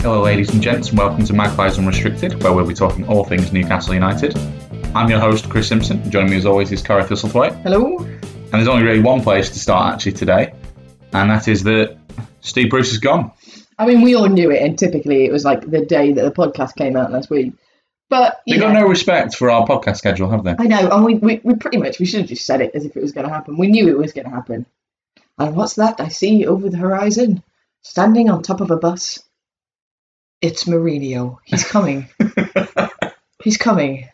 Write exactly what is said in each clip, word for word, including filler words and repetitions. Hello ladies and gents, and welcome to Magpies Unrestricted, where we'll be talking all things Newcastle United. I'm your host, Chris Simpson. Joining me as always is Cara Thistlethwaite. Hello. And there's only really one place to start actually today, and that is that Steve Bruce is gone. I mean, we all knew it, and typically it was like the day that the podcast came out last week. But They got know, no respect for our podcast schedule, have they? I know, and we, we, we pretty much, we should have just said it as if it was going to happen. We knew it was going to happen. And what's that I see over the horizon, standing on top of a bus? It's Mourinho. He's coming. He's coming.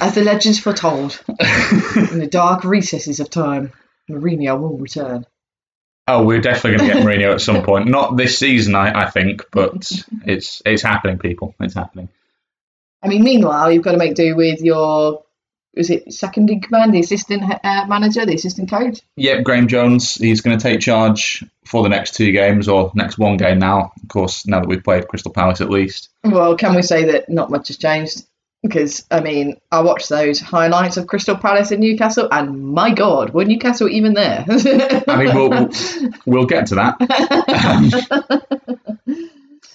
As the legends foretold, in the dark recesses of time, Mourinho will return. Oh, we're definitely going to get Mourinho at some point. Not this season, I, I think, but it's it's happening, people. It's happening. I mean, meanwhile, you've got to make do with your, is it second in command, the assistant uh, manager, the assistant coach? Yep, Graeme Jones. He's going to take charge for the next two games, or next one game now, of course, now that we've played Crystal Palace at least. Well, can we say that not much has changed? Because, I mean, I watched those highlights of Crystal Palace in Newcastle, and my God, were Newcastle even there? I mean, we'll, we'll, we'll get to that. Um,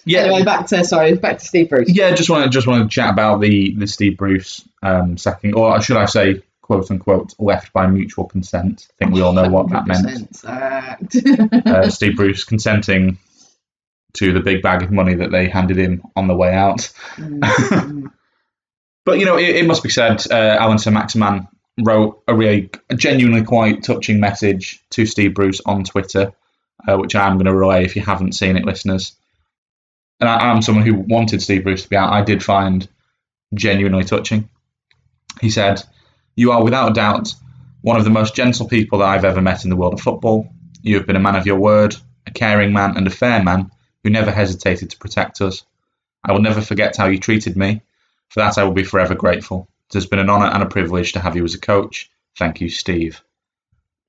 yeah. Anyway, back to, sorry, back to Steve Bruce. Yeah, just want to just want to chat about the, the Steve Bruce um, sacking, or should I say, quote unquote, left by mutual consent. I think we all know what that meant. uh, Steve Bruce consenting to the big bag of money that they handed him on the way out. Mm. But, you know, it, it must be said, uh, Allan Saint-Maximin wrote a really a genuinely quite touching message to Steve Bruce on Twitter, uh, which I'm going to relay if you haven't seen it, listeners. And I, I'm someone who wanted Steve Bruce to be out. I did find genuinely touching. He said, "You are without doubt one of the most gentle people that I've ever met in the world of football. You have been a man of your word, a caring man and a fair man who never hesitated to protect us. I will never forget how you treated me. For that, I will be forever grateful. It has been an honour and a privilege to have you as a coach. Thank you, Steve."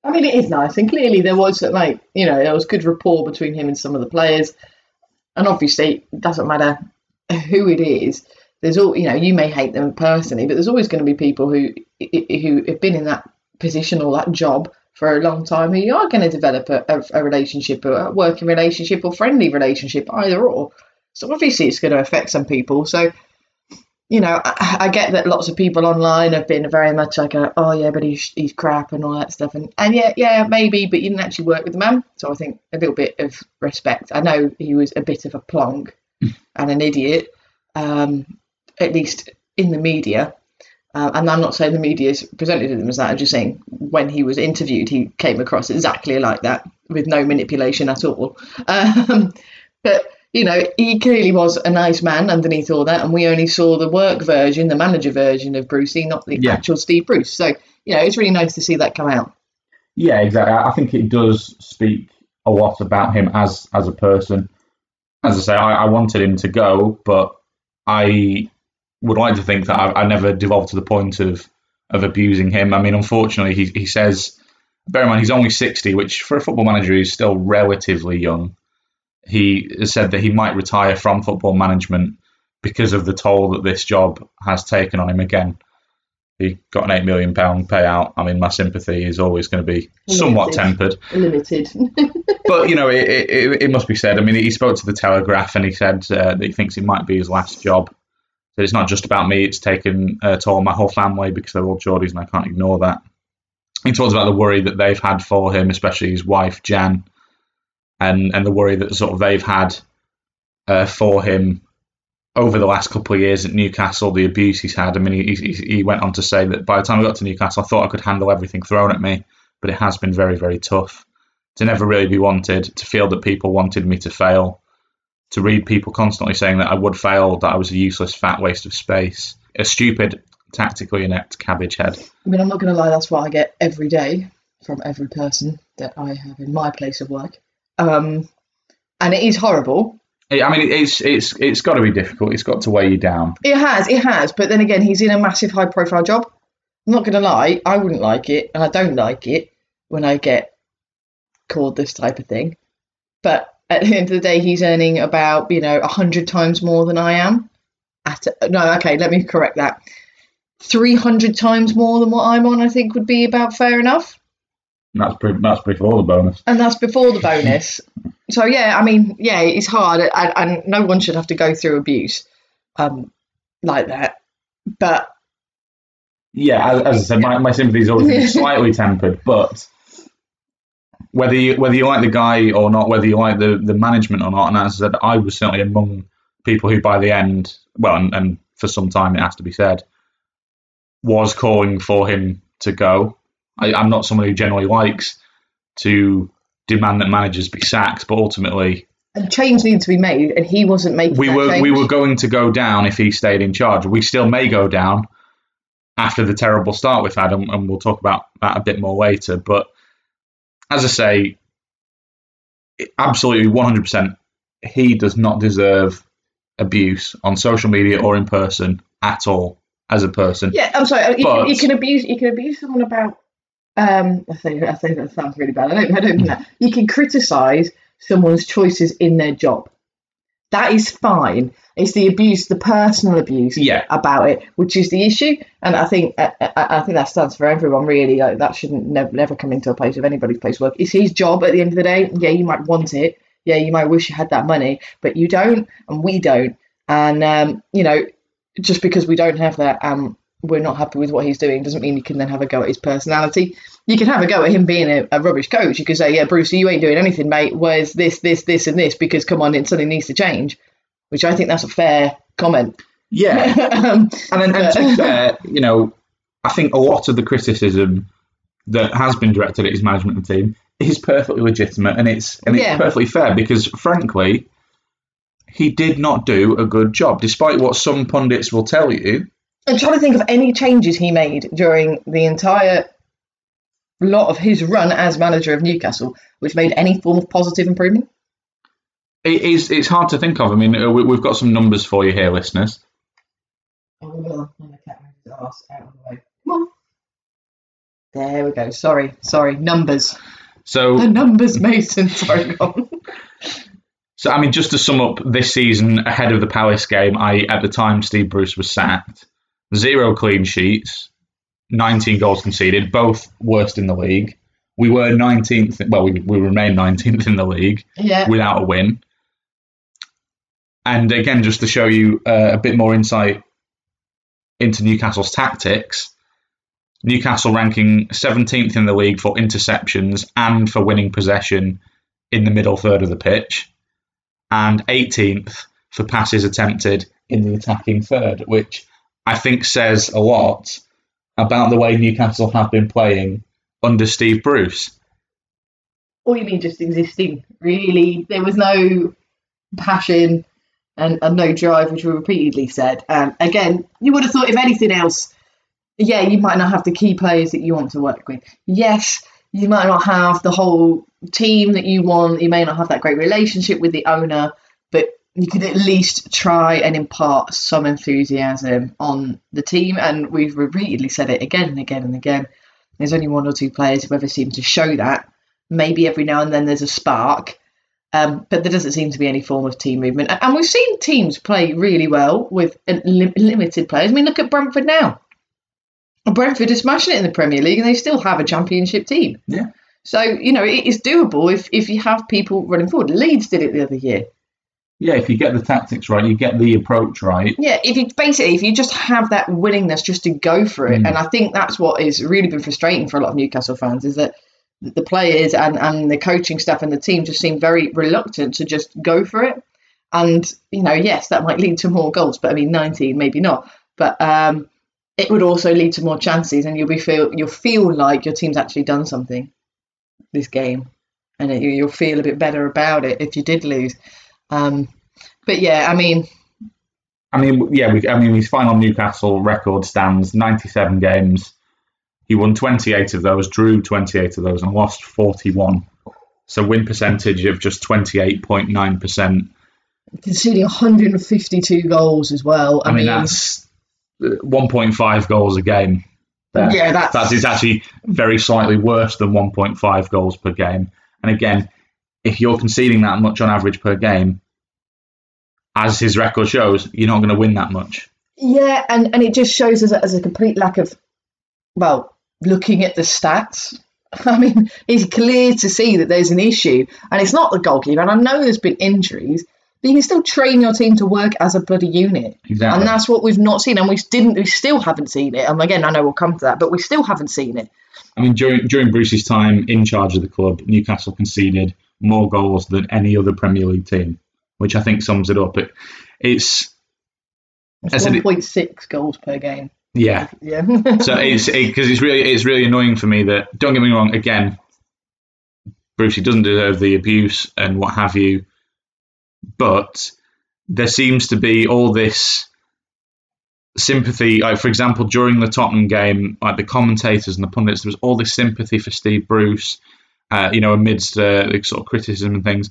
I mean, it is nice. And clearly there was, like, you know, there was good rapport between him and some of the players. And obviously, it doesn't matter who it is. There's all, you know, you may hate them personally, but there's always going to be people who who have been in that position or that job for a long time who you are going to develop a, a relationship, a working relationship or friendly relationship, either or. So obviously, it's going to affect some people. So, you know, I, I get that lots of people online have been very much like, a, oh, yeah, but he's, he's crap and all that stuff. And, and yeah, yeah, maybe, but you didn't actually work with the man. So I think a little bit of respect. I know he was a bit of a plonk and an idiot, um, at least in the media. Uh, and I'm not saying the media's presented him as that. I'm just saying when he was interviewed, he came across exactly like that with no manipulation at all. Um, but... You know, he clearly was a nice man underneath all that, and we only saw the work version, the manager version of Brucey, not the yeah. actual Steve Bruce. So, you know, it's really nice to see that come out. Yeah, exactly. I think it does speak a lot about him as as a person. As I say, I, I wanted him to go, but I would like to think that I, I never devolved to the point of, of abusing him. I mean, unfortunately, he, he says, bear in mind, he's only sixty, which for a football manager is still relatively young. He said that he might retire from football management because of the toll that this job has taken on him again. He got an eight million pounds payout. I mean, my sympathy is always going to be limited, somewhat tempered. Limited. But, you know, it, it, it must be said. I mean, he spoke to The Telegraph and he said uh, that he thinks it might be his last job. So it's not just about me. It's taken a toll on my whole family because they're all Geordies and I can't ignore that. He talks about the worry that they've had for him, especially his wife, Jan, And, and the worry that sort of they've had uh, for him over the last couple of years at Newcastle, the abuse he's had. I mean, he, he, he went on to say that by the time I got to Newcastle, I thought I could handle everything thrown at me, but it has been very, very tough. To never really be wanted, to feel that people wanted me to fail, to read people constantly saying that I would fail, that I was a useless fat waste of space, a stupid, tactically inept cabbage head. I mean, I'm not going to lie, that's what I get every day from every person that I have in my place of work. Um, and it is horrible. I mean, it's it's it's got to be difficult. It's got to weigh you down. It has, it has. But then again, he's in a massive high-profile job. I'm not going to lie. I wouldn't like it, and I don't like it when I get called this type of thing. But at the end of the day, he's earning about, you know, one hundred times more than I am. At a, no, okay, let me correct that. three hundred times more than what I'm on, I think, would be about fair enough. That's, pre- that's before the bonus. And that's before the bonus. So, yeah, I mean, yeah, it's hard. And, and no one should have to go through abuse um, like that. But... yeah, as, as I said, my, my sympathy's always been slightly tempered, but... Whether you whether you like the guy or not, whether you like the, the management or not, and as I said, I was certainly among people who by the end, well, and, and for some time it has to be said, was calling for him to go. I, I'm not someone who generally likes to demand that managers be sacked, but ultimately... a change needs to be made, and he wasn't making we that were change. We were going to go down if he stayed in charge. We still may go down after the terrible start we've had, and, and we'll talk about that a bit more later, but... as I say, absolutely one hundred percent, he does not deserve abuse on social media or in person at all as a person. Yeah, I'm sorry. You, but, you can abuse you can abuse someone about... Um, I think, I think that sounds really bad. I don't, I don't mean that. You can criticise someone's choices in their job. That is fine. It's the abuse, the personal abuse yeah. about it, which is the issue. And I think I, I think that stands for everyone, really. Like, that shouldn't never, never come into a place of anybody's place of work. It's his job at the end of the day. Yeah, you might want it. Yeah, you might wish you had that money, but you don't, and we don't. And, um, you know, just because we don't have that and um, we're not happy with what he's doing doesn't mean you can then have a go at his personality. You can have a go at him being a, a rubbish coach. You could say, yeah, Bruce, you ain't doing anything, mate. Where's this, this, this, and this? Because, come on, it suddenly needs to change, which I think that's a fair comment. Yeah. um, and then, and to be fair, you know, I think a lot of the criticism that has been directed at his management and team is perfectly legitimate, and it's and it's yeah. perfectly fair because, frankly, he did not do a good job, despite what some pundits will tell you. I'm trying to think of any changes he made during the entire... lot of his run as manager of Newcastle, which made any form of positive improvement? It is, it's hard to think of. I mean, we, we've got some numbers for you here, listeners. Oh, we will. Come on. There we go. Sorry, sorry. Numbers. So the numbers, Mason. Sorry, go on. So, I mean, just to sum up this season ahead of the Palace game, I at the time Steve Bruce was sacked, zero clean sheets, nineteen goals conceded, both worst in the league. We were nineteenth, well, we, we remain nineteenth in the league yeah. without a win. And again, just to show you uh, a bit more insight into Newcastle's tactics, Newcastle ranking seventeenth in the league for interceptions and for winning possession in the middle third of the pitch, and eighteenth for passes attempted in the attacking third, which I think says a lot about the way Newcastle have been playing under Steve Bruce. Or you mean just existing, really. There was no passion and, and no drive, which we repeatedly said. Um, again, you would have thought, if anything else, yeah, you might not have the key players that you want to work with. Yes, you might not have the whole team that you want. You may not have that great relationship with the owner, but you could at least try and impart some enthusiasm on the team. And we've repeatedly said it again and again and again. There's only one or two players who ever seem to show that. Maybe every now and then there's a spark, um, but there doesn't seem to be any form of team movement. And we've seen teams play really well with limited players. I mean, look at Brentford now. Brentford is smashing it in the Premier League and they still have a championship team. Yeah. So, you know, it is doable if, if you have people running forward. Leeds did it the other year. Yeah, if you get the tactics right, you get the approach right. Yeah, if you basically, if you just have that willingness just to go for it, mm. and I think that's what has really been frustrating for a lot of Newcastle fans, is that the players and, and the coaching staff and the team just seem very reluctant to just go for it. And, you know, yes, that might lead to more goals, but I mean, nineteen, maybe not. But um, it would also lead to more chances, and you'll be feel you'll feel like your team's actually done something this game, and it, you'll feel a bit better about it if you did lose. Um, but yeah, I mean, I mean, yeah, we, I mean, his final Newcastle record stands ninety-seven games. He won twenty-eight of those, drew twenty-eight of those, and lost forty-one. So win percentage of just twenty-eight point nine percent. Conceding one hundred fifty-two goals as well. I, I mean, mean, that's one point five goals a game. There. Yeah, that's... That is actually very slightly worse than one point five goals per game. And again, if you're conceding that much on average per game, as his record shows, you're not going to win that much. Yeah, and, and it just shows us as a complete lack of, well, looking at the stats. I mean, it's clear to see that there's an issue. And it's not the goalkeeper. And I know there's been injuries, but you can still train your team to work as a bloody unit. Exactly. And that's what we've not seen. And we didn't. We still haven't seen it. And again, I know we'll come to that, but we still haven't seen it. I mean, during, during Bruce's time in charge of the club, Newcastle conceded more goals than any other Premier League team, which I think sums it up. It, it's... It's one point six goals per game. Yeah. Yeah. So it's because it, it's really it's really annoying for me that, don't get me wrong, again, Brucey doesn't deserve the abuse and what have you, but there seems to be all this sympathy. Like, for example, during the Tottenham game, like the commentators and the pundits, there was all this sympathy for Steve Bruce, uh, you know, amidst uh, the sort of criticism and things,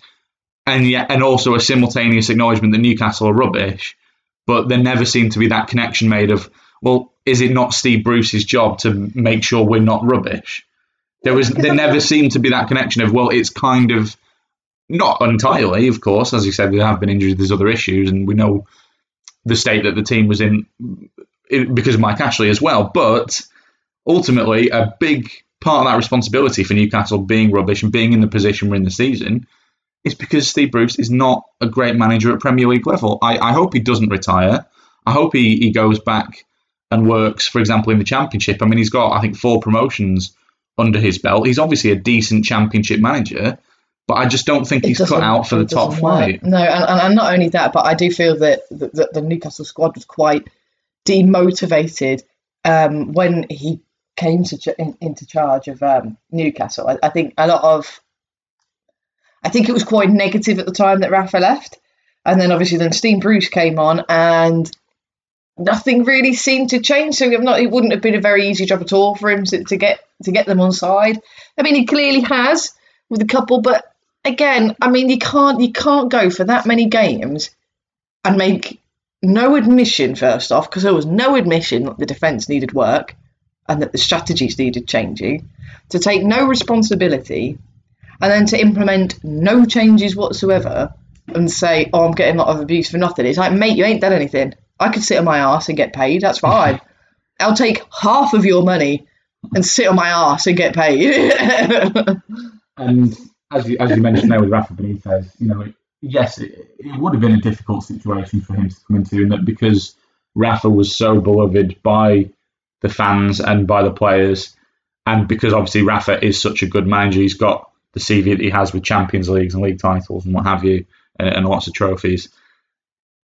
and yet, and also a simultaneous acknowledgement that Newcastle are rubbish. But there never seemed to be that connection made of, well, is it not Steve Bruce's job to make sure we're not rubbish? There was, there never seemed to be that connection of, well, it's kind of, not entirely, of course, as you said, there have been injuries, there's other issues, and we know the state that the team was in because of Mike Ashley as well. But ultimately, a big part of that responsibility for Newcastle being rubbish and being in the position we're in the season is because Steve Bruce is not a great manager at Premier League level. I, I hope he doesn't retire. I hope he, he goes back and works, for example, in the Championship. I mean, he's got, I think, four promotions under his belt. He's obviously a decent Championship manager, but I just don't think it he's cut out for the top flight. No, and, and not only that, but I do feel that the, the, the Newcastle squad was quite demotivated um, when he came to ch- in, into charge of um, Newcastle. I, I think a lot of... I think it was quite negative at the time that Rafa left. And then obviously then Steve Bruce came on and nothing really seemed to change. So not, it wouldn't have been a very easy job at all for him to, to get to get them on side. I mean, he clearly has with a couple. But again, I mean, you can't you can't go for that many games and make no admission, first off, because there was no admission that the defence needed work and that the strategies needed changing, to take no responsibility, and then to implement no changes whatsoever and say, oh, I'm getting a lot of abuse for nothing. It's like, mate, you ain't done anything. I could sit on my arse and get paid. That's fine. I'll take half of your money and sit on my arse and get paid. And as you, as you mentioned there with Rafa Benitez, you know, it, yes, it, it would have been a difficult situation for him to come into, in that because Rafa was so beloved by the fans and by the players, and because obviously Rafa is such a good manager, he's got the C V that he has with Champions Leagues and league titles and what have you, and, and lots of trophies.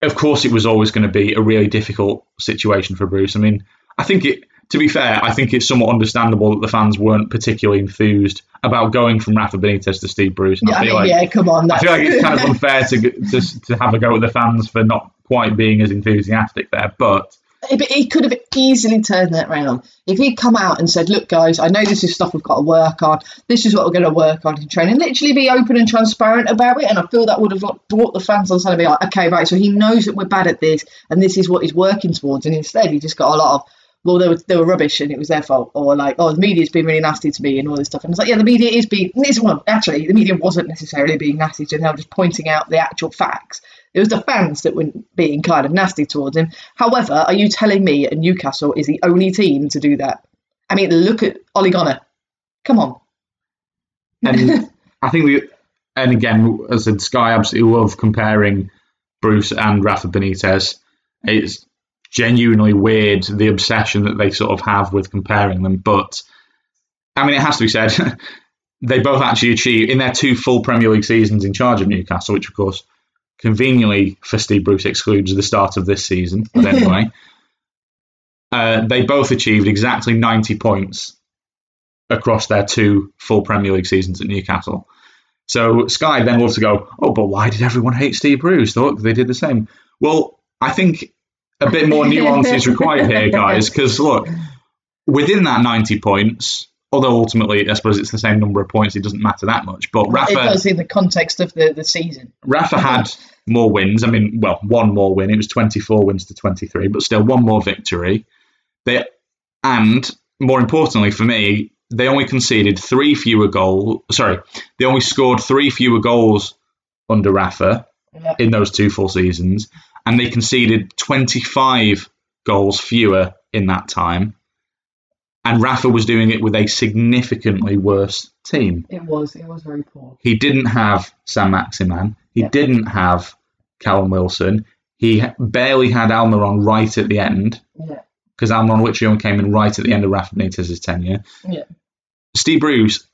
Of course, it was always going to be a really difficult situation for Bruce. I mean, I think it, to be fair, I think it's somewhat understandable that the fans weren't particularly enthused about going from Rafa Benitez to Steve Bruce. And yeah, I feel I mean, like, yeah, come on. I feel like it's kind of unfair to, to to have a go at the fans for not quite being as enthusiastic there, but... But he could have easily turned that round. If he'd come out and said, look, guys, I know this is stuff we've got to work on. This is what we're going to work on in training. Literally be open and transparent about it. And I feel that would have brought the fans on side and be like, OK, right, so he knows that we're bad at this and this is what he's working towards. And instead, he just got a lot of, well, they were, they were rubbish and it was their fault. Or like, oh, the media's been really nasty to me and all this stuff. And it's like, yeah, the media is being, this one, actually, the media wasn't necessarily being nasty to him. I'm just pointing out the actual facts. It was the fans that were being kind of nasty towards him. However, are you telling me Newcastle is the only team to do that? I mean, look at Ole Gunnar. Come on. And I think we, and again, as I said, Sky absolutely love comparing Bruce and Rafa Benitez. It's genuinely weird, the obsession that they sort of have with comparing them. But, I mean, it has to be said, they both actually achieved, in their two full Premier League seasons in charge of Newcastle, which, of course, conveniently for Steve Bruce excludes the start of this season, but anyway, uh, they both achieved exactly ninety points across their two full Premier League seasons at Newcastle. So Sky then love to go, oh, but why did everyone hate Steve Bruce? Look, they did the same. Well, I think a bit more nuance is required here, guys, because look, within that ninety points, although ultimately I suppose it's the same number of points, it doesn't matter that much. But Rafa, it does in the context of the, the season. Rafa had more wins. I mean, well, one more win. It was twenty-four wins to twenty-three, but still one more victory. They, and more importantly for me, they only conceded three fewer goals. Sorry, they only scored three fewer goals under Rafa yeah. in those two full seasons, and they conceded twenty-five goals fewer in that time. And Rafa was doing it with a significantly worse team. It was. It was very poor. He didn't have Saint-Maximin. He yeah. didn't have Callum Wilson. He barely had Almiron right at the end. Yeah. Because Almiron literally came in right at the end of Rafa Benitez's tenure. Yeah. Steve Bruce,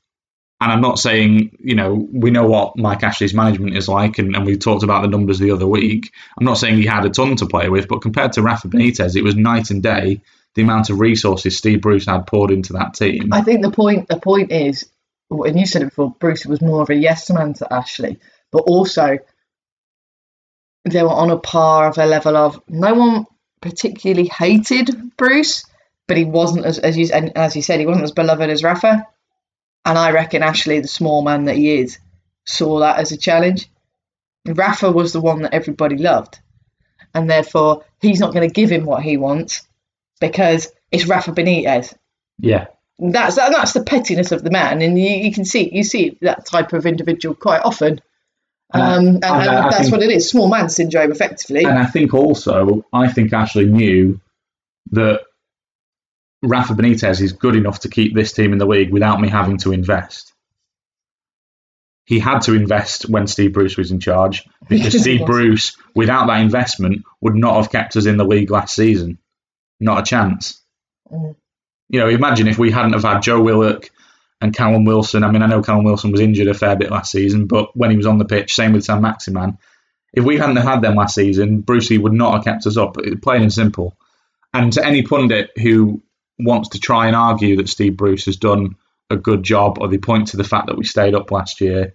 and I'm not saying, you know, we know what Mike Ashley's management is like, and, and we talked about the numbers the other week. I'm not saying he had a ton to play with, but compared to Rafa Benitez, it was night and day. The amount of resources Steve Bruce had poured into that team. I think the point the point is, and you said it before, Bruce was more of a yes man to Ashley, but also they were on a par of a level of no one particularly hated Bruce, but he wasn't as as you and as you said he wasn't as beloved as Rafa, and I reckon Ashley, the small man that he is, saw that as a challenge. Rafa was the one that everybody loved, and therefore he's not going to give him what he wants. Because it's Rafa Benitez. Yeah, that's that, that's the pettiness of the man, and you, you can see you see that type of individual quite often. Um, uh, and, and I, I that's think, what it is, small man syndrome, effectively. And I think also, I think Ashley knew that Rafa Benitez is good enough to keep this team in the league without me having to invest. He had to invest when Steve Bruce was in charge, because Steve Bruce, without that investment, would not have kept us in the league last season. Not a chance. Mm. You know, imagine if we hadn't have had Joe Willock and Callum Wilson. I mean, I know Callum Wilson was injured a fair bit last season, but when he was on the pitch, same with Saint-Maximin. If we hadn't have had them last season, Brucey would not have kept us up. Plain and simple. And to any pundit who wants to try and argue that Steve Bruce has done a good job, or they point to the fact that we stayed up last year,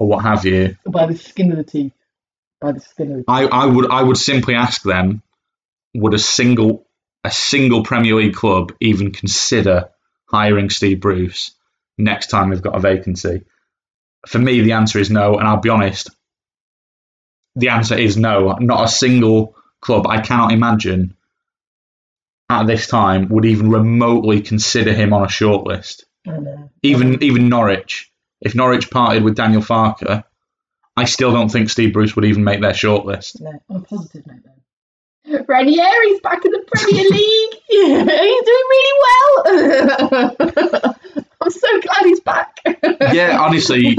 or what have you. By the skin of the teeth. By the skin of the teeth. I, I would, I would simply ask them, would a single... a single Premier League club even consider hiring Steve Bruce next time they've got a vacancy? For me, the answer is no, and I'll be honest, the answer is no. Not a single club, I cannot imagine, at this time would even remotely consider him on a shortlist. Mm-hmm. Even even Norwich. If Norwich parted with Daniel Farke, I still don't think Steve Bruce would even make their shortlist. No, on a positive note, though. Ranieri's back in the Premier League. Yeah, he's doing really well. I'm so glad he's back. Yeah, honestly,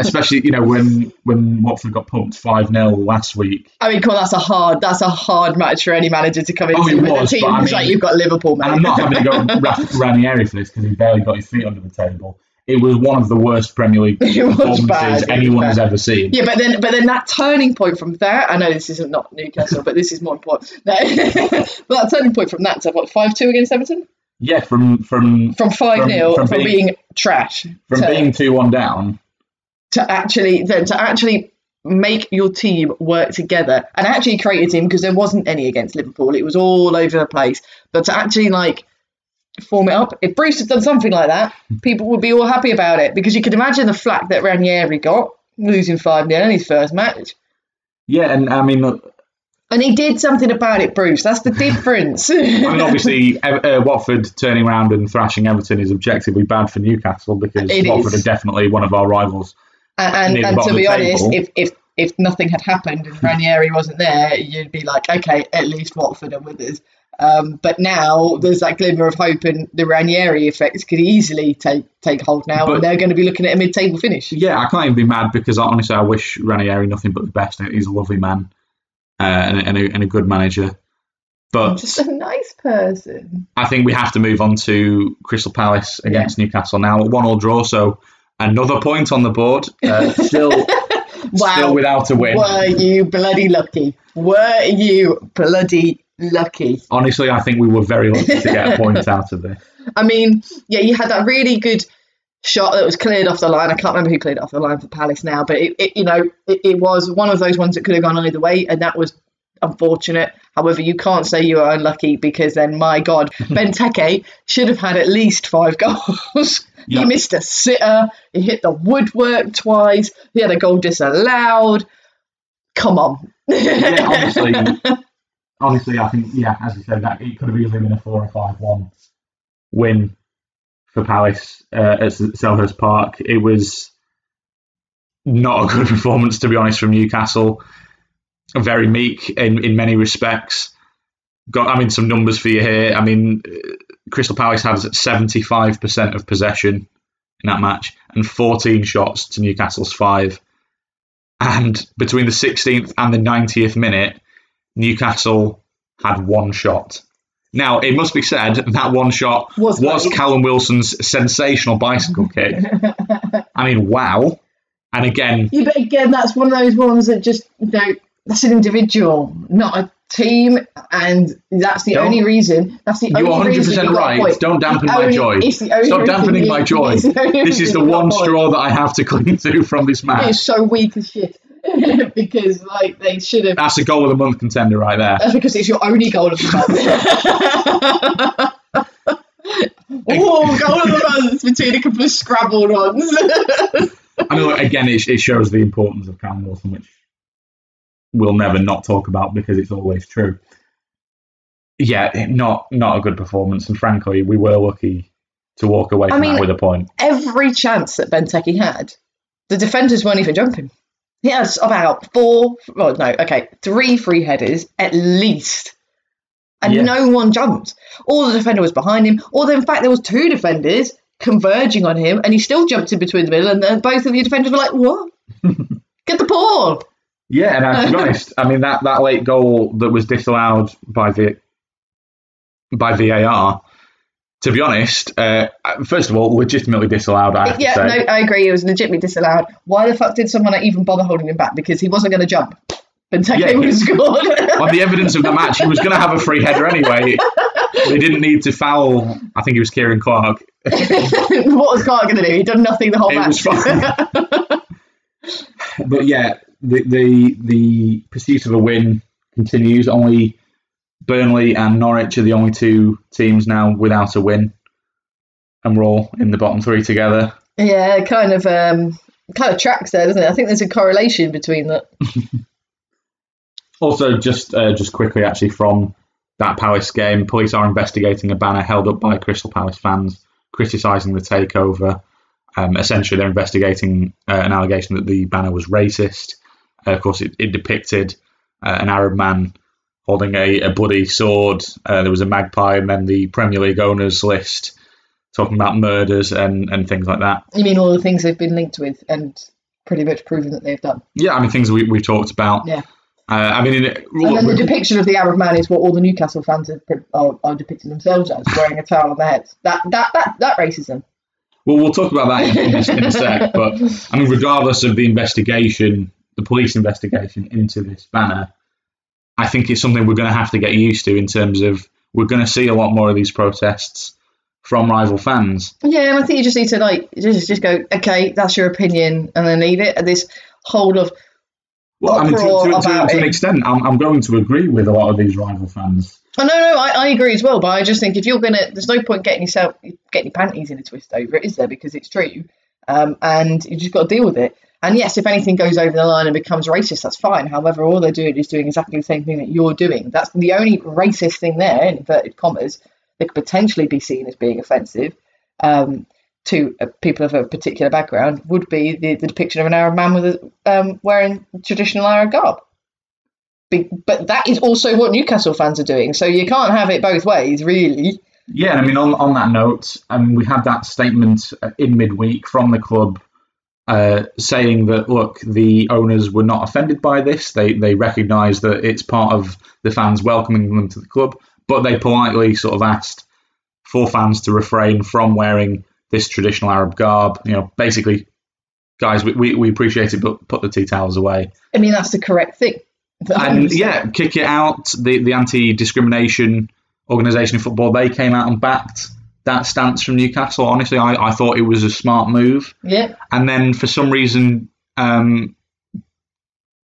especially, you know, when when Watford got pumped five nil last week. I mean, come on, that's a hard that's a hard match for any manager to come into oh, with was, a team. I mean, it's like you've got Liverpool, man. I'm not having to go Ranieri for this because he barely got his feet under the table. It was one of the worst Premier League performances bad, anyone has ever seen. Yeah, but then but then that turning point from there, I know this isn't not Newcastle, but this is more important. No, that turning point from that to what, five two against Everton? Yeah, from... From from five nil, from, from, from being, being trash. From to, being two one down. To actually then to actually make your team work together, and actually create a team, because there wasn't any against Liverpool. It was all over the place. But to actually, like... form it up. If Bruce had done something like that, people would be all happy about it, because you can imagine the flack that Ranieri got, losing five nil in his first match. Yeah, and I mean... Look, and he did something about it, Bruce. That's the difference. I mean, obviously, uh, Watford turning around and thrashing Everton is objectively bad for Newcastle, because it Watford is. Are definitely one of our rivals. And, and, and to be honest, table. if... if If nothing had happened and Ranieri wasn't there, you'd be like, okay, at least Watford are with us. Um, but now there's that glimmer of hope, and the Ranieri effects could easily take take hold now, but, and they're going to be looking at a mid-table finish. Yeah, I can't even be mad, because I, honestly, I wish Ranieri nothing but the best. He's a lovely man uh, and, and, a, and a good manager. But I'm just a nice person. I think we have to move on to Crystal Palace against yeah. Newcastle now. One all draw, so another point on the board. Uh, still... Wow. Still without a win. Were you bloody lucky? Were you bloody lucky? Honestly, I think we were very lucky to get a point out of this. I mean, yeah, you had that really good shot that was cleared off the line. I can't remember who cleared it off the line for Palace now, but it, it you know, it, it was one of those ones that could have gone either way, and that was unfortunate. However, you can't say you are unlucky because then, my God, Ben Teke should have had at least five goals. Yep. He missed a sitter. He hit the woodwork twice. He had a goal disallowed. Come on. Yeah, honestly, honestly, I think, yeah, as you said, that it could have easily been a four or five one win for Palace uh, at Selhurst Park. It was not a good performance, to be honest, from Newcastle. Very meek in, in many respects. Got, I mean, some numbers for you here. I mean, Crystal Palace has seventy-five percent of possession in that match and fourteen shots to Newcastle's five. And between the sixteenth and the ninetieth minute, Newcastle had one shot. Now, it must be said, that one shot was, was Callum Wilson's sensational bicycle kick. I mean, wow. And again... Yeah, but again, that's one of those ones that just, you know, that's an individual, not a team, and that's the only reason. That's the you're only reason. You're one hundred percent right. Don't dampen my joy. Stop dampening my joy. This is the one straw that I have to cling to from this match. It's so weak as shit because, like, they should have. That's a goal of the month contender right there. That's because it's your only goal of the month. Oh, goal of the month between a couple of scrabbled ones. I mean, look, again, it, it shows the importance of Callum Wilson, which we'll never not talk about because it's always true. Yeah, not not a good performance, and frankly, we were lucky to walk away from I mean, that with a point. Every chance that Ben Teke had, the defenders weren't even jumping. He had about four, well, no, okay, three free headers at least, and yeah. no one jumped. Or the defender was behind him, or in fact, there was two defenders converging on him, and he still jumped in between the middle, and then both of the defenders were like, "What? Get the ball!" Yeah, and I'm to be honest, I mean, that, that late goal that was disallowed by the by V A R, to be honest, uh, first of all, legitimately disallowed, I have yeah, to say. Yeah, no, I agree, it was legitimately disallowed. Why the fuck did someone even bother holding him back? Because he wasn't going to jump. Ben Teke yeah, would have scored. On the evidence of the match, he was going to have a free header anyway. They didn't need to foul, I think it was Ciaran Clark. What was Clark going to do? He'd done nothing the whole it match. Was but yeah, The, the the pursuit of a win continues. Only Burnley and Norwich are the only two teams now without a win, and we're all in the bottom three together. Yeah, kind of um, kind of tracks there, doesn't it? I think there's a correlation between that. Also, just uh, just quickly, actually, from that Palace game, police are investigating a banner held up by Crystal Palace fans criticising the takeover. Um, essentially, they're investigating uh, an allegation that the banner was racist. Uh, of course, it, it depicted uh, an Arab man holding a, a bloody sword. Uh, there was a magpie, and then the Premier League owners list talking about murders and, and things like that. You mean all the things they've been linked with and pretty much proven that they've done? Yeah, I mean, things we, we've talked about. Yeah. Uh, I mean, in, and then the depiction of the Arab man is what all the Newcastle fans are, are, are depicting themselves as, wearing a towel on their heads. That, that, that, that racism. Well, we'll talk about that in, in, in a sec, but I mean, regardless of the investigation, the police investigation into this banner, I think it's something we're going to have to get used to in terms of we're going to see a lot more of these protests from rival fans. Yeah, and I think you just need to like just just go, okay, that's your opinion, and then leave it. And this whole of well, I mean, to, to, to, to an extent, I'm, I'm going to agree with a lot of these rival fans. Oh, no, no, I, I agree as well, but I just think if you're going to, there's no point getting yourself, getting your panties in a twist over it, is there? Because it's true, um, and you just got to deal with it. And yes, if anything goes over the line and becomes racist, that's fine. However, all they're doing is doing exactly the same thing that you're doing. That's the only racist thing there, in inverted commas, that could potentially be seen as being offensive um, to uh, people of a particular background would be the, the depiction of an Arab man with a, um, wearing traditional Arab garb. Be- but that is also what Newcastle fans are doing, so you can't have it both ways, really. Yeah, I mean, on, on that note, I mean, we had that statement in midweek from the club uh, saying that, look, the owners were not offended by this. They they recognise that it's part of the fans welcoming them to the club, but they politely sort of asked for fans to refrain from wearing this traditional Arab garb, you know, basically, guys, we, we, we appreciate it, but put the tea towels away. I mean, that's the correct thing. And yeah, kick it out. The the anti-discrimination organisation in football, they came out and backed that stance from Newcastle. Honestly, I, I thought it was a smart move. Yeah. And then for some reason, um,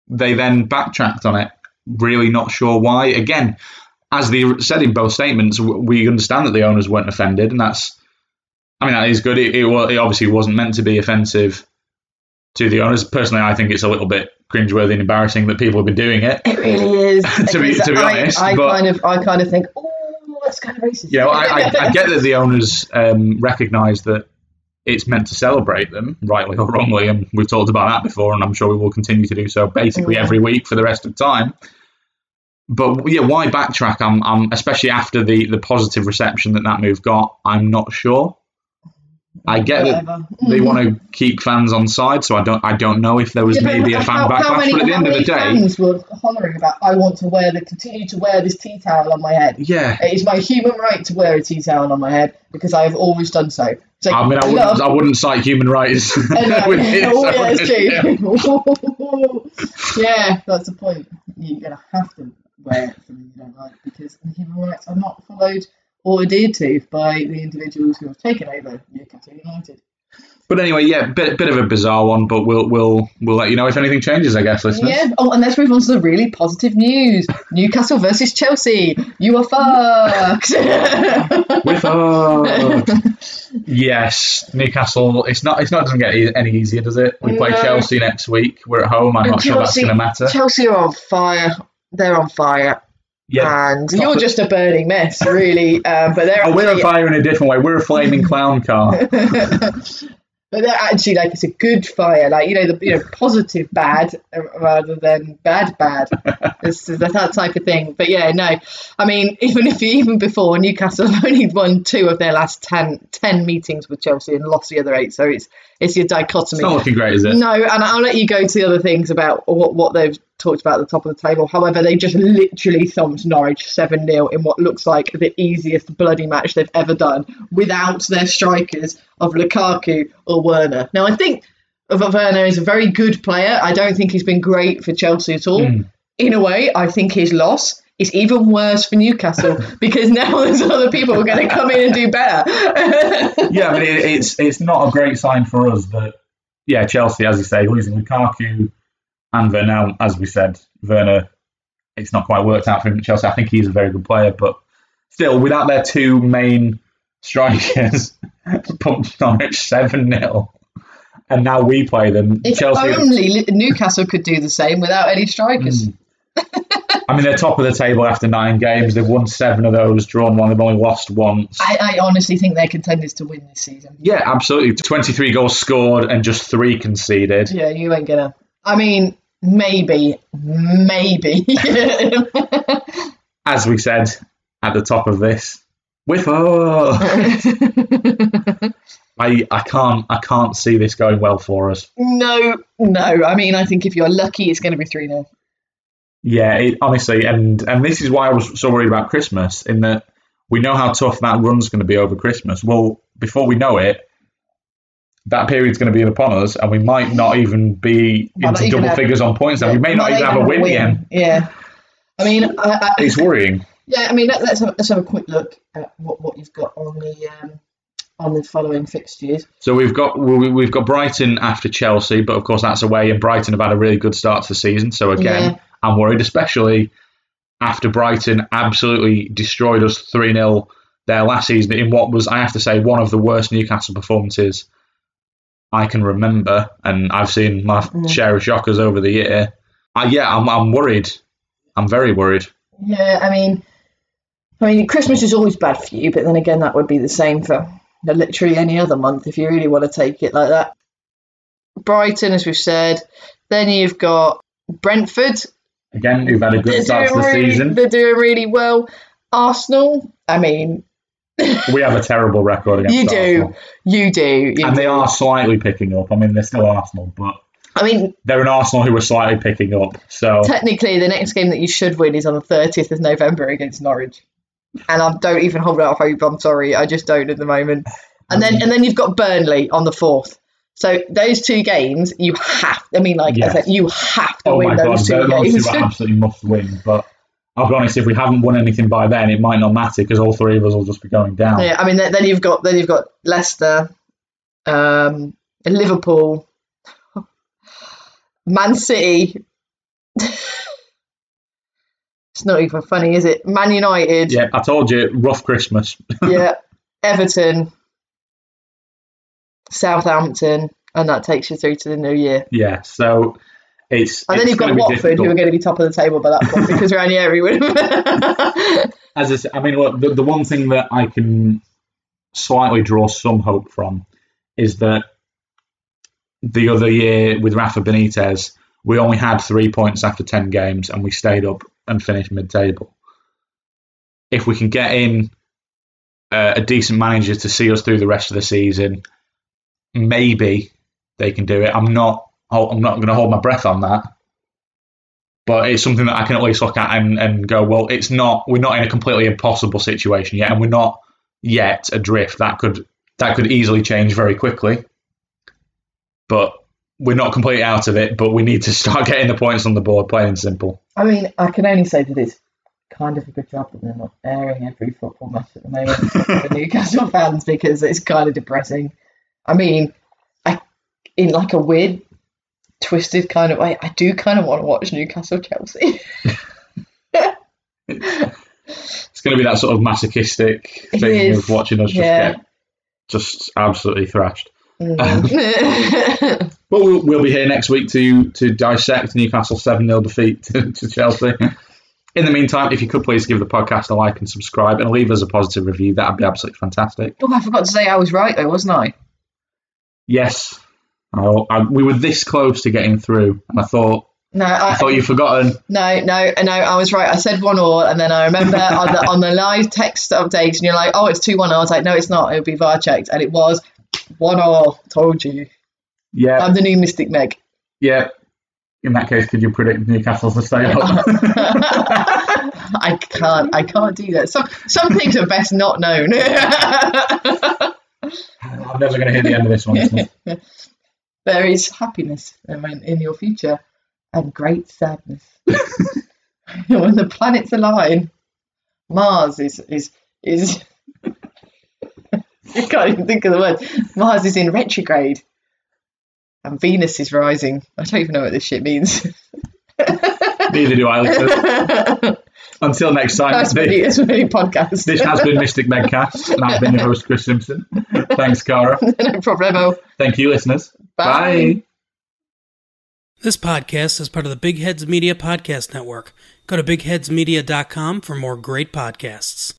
they then backtracked on it really not sure why. Again, as they said in both statements, we understand that the owners weren't offended, and that's, I mean, that is good. It, it, it obviously wasn't meant to be offensive to the owners. Personally, I think it's a little bit cringeworthy and embarrassing that people have been doing it. It really is. to be to be I, honest, I but, kind of I kind of think, oh, that's kind of racist. Yeah, well, I, I, I get that the owners um, recognise that it's meant to celebrate them, rightly or wrongly, and we've talked about that before, and I'm sure we will continue to do so basically yeah. every week for the rest of time. But yeah, why backtrack? I'm, I'm especially after the, the positive reception that that move got. I'm not sure. I get Whatever. that they want to keep fans on side, so I don't. I don't know if there was yeah, maybe a fan how, backlash. How many, but at the end of the day, fans were hollering about, "I want to wear the continue to wear this tea towel on my head." Yeah, it is my human right to wear a tea towel on my head because I have always done so. Like, I mean, I wouldn't. Love. I wouldn't cite human rights. With this, oh yeah, I that's true. Yeah. yeah, that's the point. You're gonna have to wear something you don't like because the human rights are not followed or adhered to by the individuals who have taken over Newcastle United. But anyway, yeah, bit bit of a bizarre one, but we'll we'll we'll let you know if anything changes, I guess, listeners. Yeah. Oh, and let's move on to the really positive news: Newcastle versus Chelsea. You are fucked. We're fucked. Yes, Newcastle. It's not. It's not. Doesn't get any easier, does it? We no. play Chelsea next week. We're at home. I'm and not Chelsea, sure that's going to matter. Chelsea are on fire. They're on fire. Yeah, and you're it. just a burning mess, really. Uh, but they're oh, actually, we're a fire in a different way. We're a flaming clown car. But they're actually like it's a good fire, like you know the you know positive bad rather than bad bad. This is that type of thing. But yeah, no, I mean even if even before Newcastle have only won two of their last ten, ten meetings with Chelsea and lost the other eight. So it's it's your dichotomy. It's not looking great, is it? No, and I'll let you go to the other things about what what they've talked about at the top of the table. However, they just literally thumped Norwich seven nil in what looks like the easiest bloody match they've ever done without their strikers of Lukaku or Werner. Now, I think Werner is a very good player. I don't think he's been great for Chelsea at all. Mm. In a way, I think his loss is even worse for Newcastle because now there's other people who are going to come in and do better. Yeah, but it, it's, it's not a great sign for us that, yeah, Chelsea, as you say, losing Lukaku, and Werner, as we said, Werner, it's not quite worked out for him at Chelsea. I think he's a very good player, but still, without their two main strikers, pumped Norwich seven nil, and now we play them. If Chelsea only Newcastle could do the same without any strikers. Mm. I mean, they're top of the table after nine games. They've won seven of those, drawn one. They've only lost once. I, I honestly think they're contenders to win this season. Yeah, absolutely. twenty-three goals scored and just three conceded. Yeah, you ain't gonna... I mean, maybe, maybe. As we said at the top of this, we're fucked. I I can't I can't see this going well for us. No, no. I mean, I think if you're lucky, it's going to be three nil. Yeah, it, honestly, and and this is why I was so worried about Christmas, in that we know how tough that run's going to be over Christmas. Well, before we know it, that period's going to be upon us, and we might not even be might into even double have, figures on points. Yeah, and we may not even have a win again. Yeah, I mean, I, I, it's worrying. Yeah, I mean, let, let's have, let's have a quick look at what, what you've got on the um, on the following fixtures. So we've got we, we've got Brighton after Chelsea, but of course that's away, and Brighton have had a really good start to the season. So again, yeah. I'm worried, especially after Brighton absolutely destroyed us three nil there last season in what was, I have to say, one of the worst Newcastle performances I can remember, and I've seen my mm. share of shockers over the year. I, yeah, I'm, I'm worried. I'm very worried. Yeah, I mean, I mean, Christmas is always bad for you, but then again, that would be the same for literally any other month if you really want to take it like that. Brighton, as we've said. Then you've got Brentford. Again, who've had a good start to the really, season. They're doing really well. Arsenal, I mean... we have a terrible record against you do, Arsenal. You do. You and do. And they are slightly picking up. I mean, they're still Arsenal, but I mean, they're an Arsenal who are slightly picking up. So technically, the next game that you should win is on the thirtieth of November against Norwich. And I don't even hold out hope. I'm sorry. I just don't at the moment. And then and then you've got Burnley on the fourth. So those two games, you have – I mean, like, yes. I said, you have to oh win those God, two those games. Those two are absolutely must win, but – I'll be honest. If we haven't won anything by then, it might not matter because all three of us will just be going down. Yeah, I mean, then you've got then you've got Leicester, um, Liverpool, Man City, It's not even funny, is it? Man United. Yeah, I told you, rough Christmas. Yeah, Everton, Southampton, and that takes you through to the new year. Yeah, so it's. And it's then you've got Watford, difficult. Who are going to be top of the table by that point because Ranieri would have. As I said, I mean, look, the, the one thing that I can slightly draw some hope from is that the other year with Rafa Benitez, we only had three points after ten games and we stayed up and finish mid-table. If we can get in uh, a decent manager to see us through the rest of the season, maybe they can do it. I'm not. I'm not going to hold my breath on that, but it's something that I can at least look at and, and go, well, it's not. We're not in a completely impossible situation yet, and we're not yet adrift. That could that could easily change very quickly, but we're not completely out of it, but we need to start getting the points on the board, plain and simple. I mean, I can only say that it's kind of a good job that they're not airing every football match at the moment for Newcastle fans, because it's kind of depressing. I mean, I, in like a weird, twisted kind of way, I do kind of want to watch Newcastle Chelsea. It's going to be that sort of masochistic thing of watching us yeah. just get just absolutely thrashed. Mm. Um, But we'll, we'll be here next week to to dissect Newcastle's seven nil defeat to, to Chelsea. In the meantime, if you could please give the podcast a like and subscribe and leave us a positive review, that would be absolutely fantastic. Oh, I forgot to say I was right, though, wasn't I? Yes. I, I, we were this close to getting through, and I thought no, I, I thought you'd forgotten. No, no, no, I was right. I said one all, and then I remember on, the, on the live text update, and you're like, oh, it's two one. I was like, no, it's not. It'll be V A R checked. And it was one all. Told you. Yeah, I'm the new Mystic Meg. Yeah. In that case, could you predict Newcastle to stay up? I can't. I can't do that. Some some things are best not known. I'm never going to hear the end of this one. Isn't it? There is happiness in your future and great sadness. When the planets align, Mars is is is. I can't even think of the word. Mars is in retrograde. And Venus is rising. I don't even know what this shit means. Neither do I. Listen. Until next time. That's really, this, that's really podcast. This has been Mystic Medcast, and I've been your host, Chris Simpson. Thanks, Cara. No problemo. Thank you, listeners. Bye. Bye. This podcast is part of the Big Heads Media Podcast Network. Go to big heads media dot com for more great podcasts.